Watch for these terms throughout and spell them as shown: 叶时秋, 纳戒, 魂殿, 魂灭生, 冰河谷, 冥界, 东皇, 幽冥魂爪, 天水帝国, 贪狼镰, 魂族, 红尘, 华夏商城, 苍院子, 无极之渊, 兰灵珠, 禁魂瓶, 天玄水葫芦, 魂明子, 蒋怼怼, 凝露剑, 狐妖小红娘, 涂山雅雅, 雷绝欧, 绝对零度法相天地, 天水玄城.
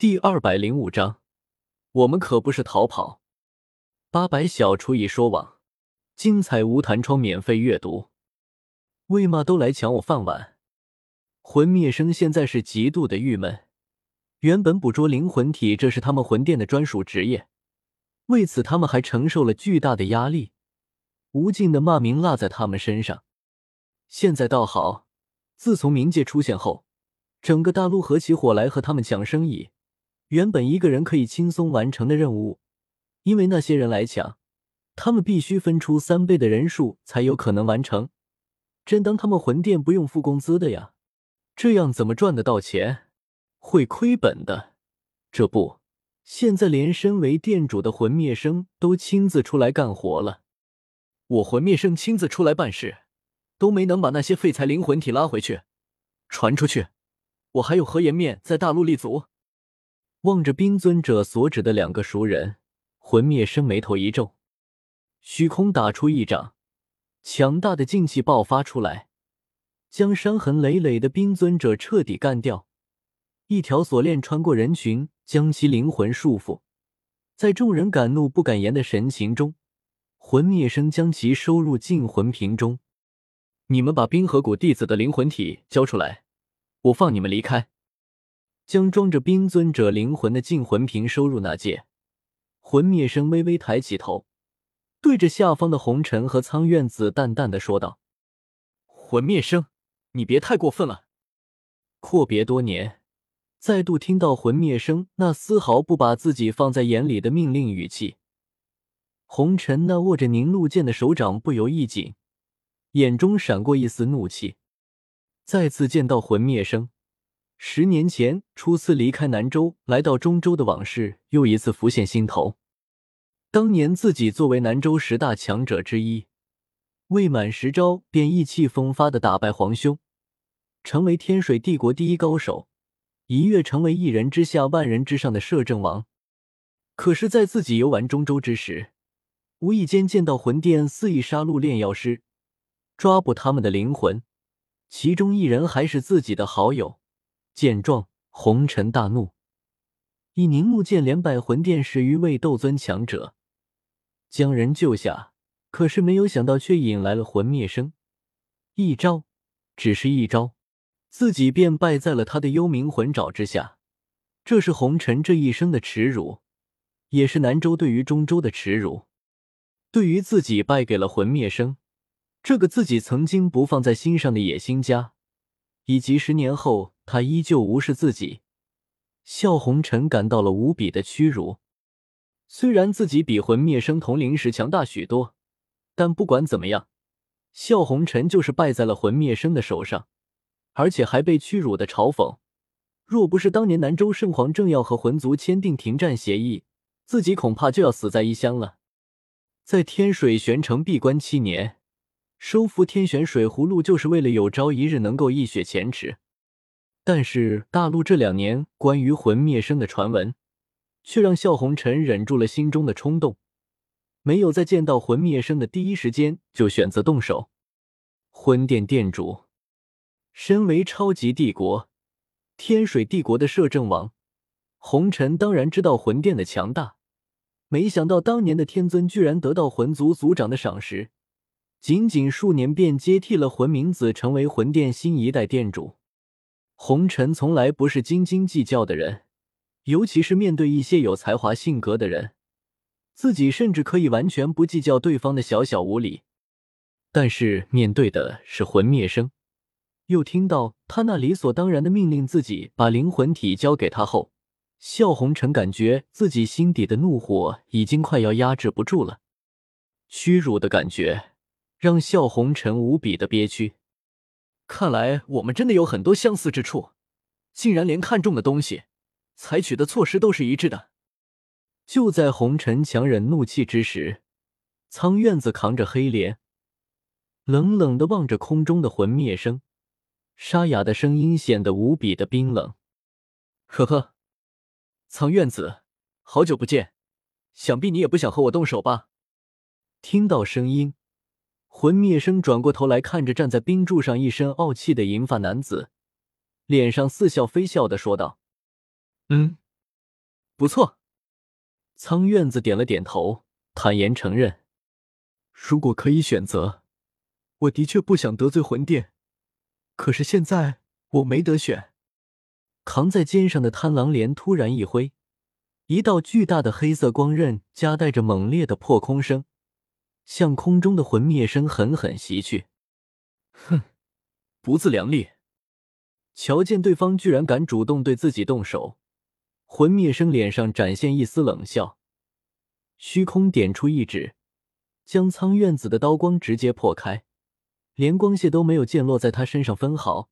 第205章，我们可不是逃跑。800小厨已说网，精彩无弹窗免费阅读。为嘛都来抢我饭碗？魂灭生现在是极度的郁闷，原本捕捉灵魂体这是他们魂殿的专属职业，为此他们还承受了巨大的压力，无尽的骂名落在他们身上。现在倒好，自从冥界出现后，整个大陆合起伙来和他们抢生意。原本一个人可以轻松完成的任务，因为那些人来抢，他们必须分出3倍的人数才有可能完成。真当他们魂殿不用付工资的呀？这样怎么赚得到钱？会亏本的。这不，现在连身为店主的魂灭生都亲自出来干活了。我魂灭生亲自出来办事，都没能把那些废材灵魂体拉回去，传出去，我还有何颜面在大陆立足？望着冰尊者所指的2个熟人，魂灭生眉头一皱，虚空打出一掌，强大的劲气爆发出来，将伤痕累累的冰尊者彻底干掉。一条锁链穿过人群，将其灵魂束缚。在众人敢怒不敢言的神情中，魂灭生将其收入禁魂瓶中。你们把冰河谷弟子的灵魂体交出来，我放你们离开。将装着冰尊者灵魂的禁魂瓶收入纳戒，魂灭生微微抬起头，对着下方的红尘和苍院子淡淡的说道：“魂灭生，你别太过分了。”阔别多年，再度听到魂灭生那丝毫不把自己放在眼里的命令语气，红尘那握着凝露剑的手掌不由一紧，眼中闪过一丝怒气。再次见到魂灭生，10年前初次离开南州来到中州的往事又一次浮现心头。当年自己作为南州10大强者之一，未满10招便意气风发地打败皇兄，成为天水帝国第1高手，一跃成为1人之下万人之上的摄政王。可是在自己游玩中州之时，无意间见到魂殿肆意杀戮炼药师，抓捕他们的灵魂，其中1人还是自己的好友。见状，红尘大怒，以凝露剑连败魂殿10余位斗尊强者，将人救下。可是没有想到，却引来了魂灭生。一招，只是一招，自己便败在了他的幽冥魂爪之下。这是红尘这一生的耻辱，也是南州对于中州的耻辱。对于自己败给了魂灭生，这个自己曾经不放在心上的野心家，以及10年后。他依旧无视自己，萧红尘感到了无比的屈辱。虽然自己比魂灭生同龄时强大许多，但不管怎么样，萧红尘就是败在了魂灭生的手上，而且还被屈辱的嘲讽。若不是当年南州圣皇正要和魂族签订停战协议，自己恐怕就要死在异乡了。在天水玄城闭关7年，收服天玄水葫芦就是为了有朝一日能够一雪前耻。但是大陆这2年关于魂灭生的传闻，却让萧红尘忍住了心中的冲动，没有在见到魂灭生的第一时间就选择动手。魂殿殿主，身为超级帝国天水帝国的摄政王，红尘当然知道魂殿的强大，没想到当年的天尊居然得到魂族族长的赏识，仅仅数年便接替了魂明子成为魂殿新一代殿主。红尘从来不是斤斤计较的人，尤其是面对一些有才华性格的人，自己甚至可以完全不计较对方的小小无理。但是面对的是魂灭生，又听到他那理所当然的命令自己把灵魂体交给他后，萧红尘感觉自己心底的怒火已经快要压制不住了。屈辱的感觉让萧红尘无比的憋屈。看来我们真的有很多相似之处，竟然连看中的东西、采取的措施都是一致的。就在红尘强忍怒气之时，苍院子扛着黑莲，冷冷地望着空中的魂灭生，沙哑的声音显得无比的冰冷。呵呵，苍院子，好久不见，想必你也不想和我动手吧？听到声音，魂灭生转过头来，看着站在冰柱上一身傲气的银发男子，脸上似笑非笑地说道：“不错。苍院子点了点头，坦言承认。如果可以选择，我的确不想得罪魂殿，可是现在我没得选。扛在肩上的贪狼镰突然一挥，一道巨大的黑色光刃夹带着猛烈的破空声，向空中的魂灭声狠狠袭去。哼，不自量力！瞧见对方居然敢主动对自己动手，魂灭声脸上展现一丝冷笑，虚空点出一指，将苍院子的刀光直接破开，连光屑都没有溅落在他身上分毫。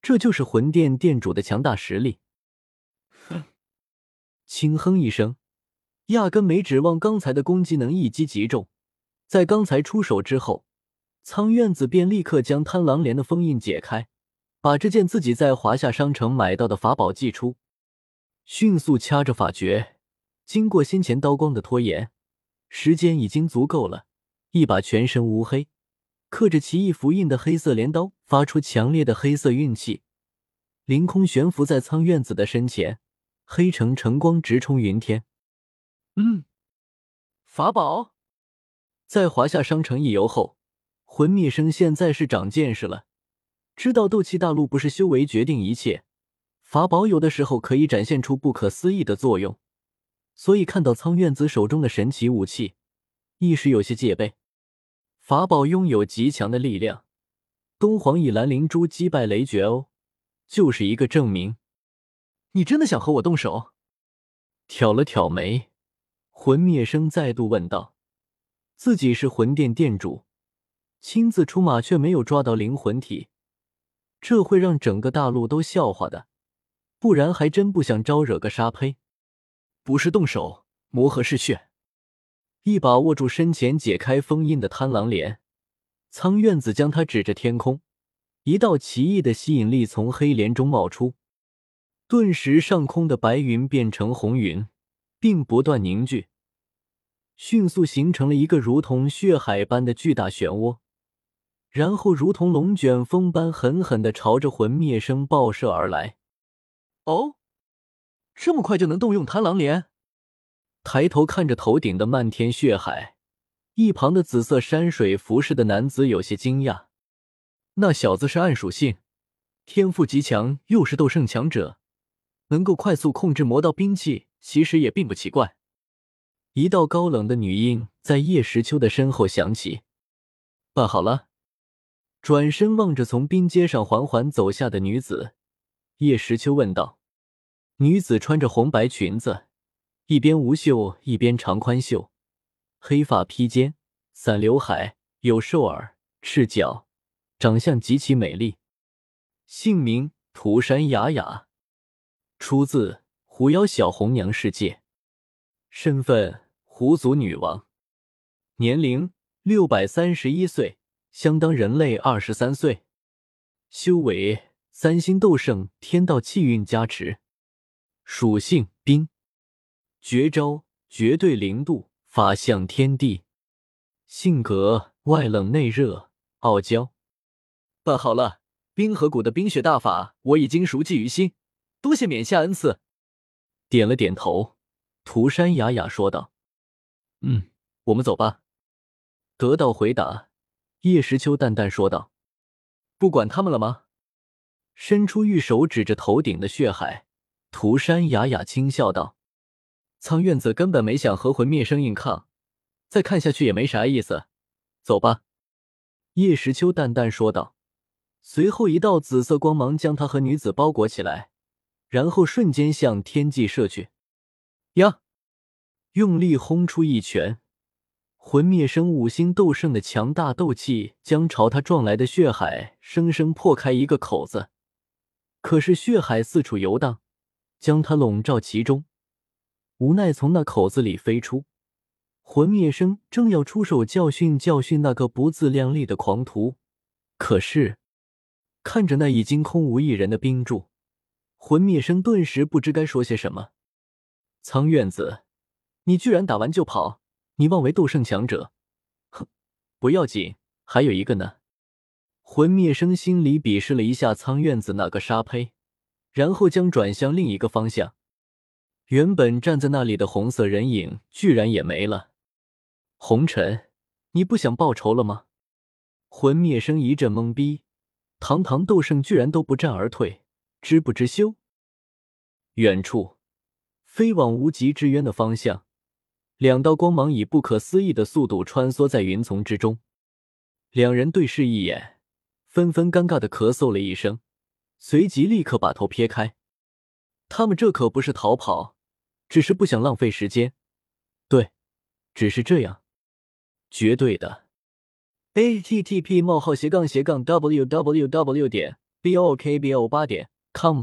这就是魂殿殿主的强大实力。哼！轻哼一声，压根没指望刚才的攻击能一击即中，在刚才出手之后，苍院子便立刻将贪狼镰的封印解开，把这件自己在华夏商城买到的法宝祭出，迅速掐着法诀。经过先前刀光的拖延，时间已经足够了。一把全身乌黑，刻着奇异符印的黑色镰刀发出强烈的黑色运气，凌空悬浮在苍院子的身前，黑橙橙光直冲云天。法宝！在华夏商城一游后，魂灭生现在是长见识了。知道斗气大陆不是修为决定一切，法宝有的时候可以展现出不可思议的作用，所以看到苍院子手中的神奇武器，一时有些戒备。法宝拥有极强的力量，东皇以兰灵珠击败雷绝欧，就是一个证明。你真的想和我动手？挑了挑眉，魂灭生再度问道。自己是魂殿殿主，亲自出马却没有抓到灵魂体，这会让整个大陆都笑话的，不然还真不想招惹个沙胚。不是动手，磨合是血。一把握住身前解开封印的贪狼镰，苍院子将它指着天空，一道奇异的吸引力从黑镰中冒出，顿时上空的白云变成红云，并不断凝聚，迅速形成了一个如同血海般的巨大漩涡。然后如同龙卷风般狠狠地朝着魂灭生爆射而来。哦，这么快就能动用贪狼镰？抬头看着头顶的漫天血海，一旁的紫色山水服饰的男子有些惊讶。那小子是暗属性，天赋极强，又是斗圣强者，能够快速控制魔道兵器，其实也并不奇怪。一道高冷的女音在叶时秋的身后响起。办好了。转身望着从冰阶上缓缓走下的女子，叶时秋问道。女子穿着红白裙子，一边无袖一边长宽袖，黑发披肩，散刘海，有兽耳赤脚，长相极其美丽。姓名涂山雅雅，出自狐妖小红娘世界，身份狐族女王，年龄631岁，相当人类23岁，修为三星斗圣，天道气运加持，属性冰，绝招绝对零度法相天地，性格外冷内热，傲娇。办好了，冰河谷的冰雪大法我已经熟记于心，多谢冕下恩赐。点了点头，涂山雅雅说道。我们走吧。得到回答，叶时秋淡淡说道。不管他们了吗？伸出玉手指着头顶的血海，涂山雅雅轻笑道。苍院子根本没想和魂灭生硬抗，再看下去也没啥意思，走吧。叶时秋淡淡说道，随后一道紫色光芒将他和女子包裹起来，然后瞬间向天际射去。呀！用力轰出一拳，魂灭生5星斗圣的强大斗气将朝他撞来的血海生生破开一个口子，可是血海四处游荡，将他笼罩其中，无奈从那口子里飞出。魂灭生正要出手教训那个不自量力的狂徒，可是看着那已经空无一人的冰柱，魂灭生顿时不知该说些什么。苍院子，你居然打完就跑！你妄为斗圣强者，哼，不要紧，还有一个呢。魂灭生心里鄙视了一下苍院子那个沙胚，然后将转向另一个方向。原本站在那里的红色人影居然也没了。红尘，你不想报仇了吗？魂灭生一阵懵逼，堂堂斗圣居然都不战而退，知不知羞？远处，飞往无极之渊的方向，两道光芒以不可思议的速度穿梭在云丛之中。两人对视一眼，纷纷尴尬地咳嗽了一声，随即立刻把头撇开。他们这可不是逃跑，只是不想浪费时间。对，只是这样。绝对的。http://www.blokbo8.com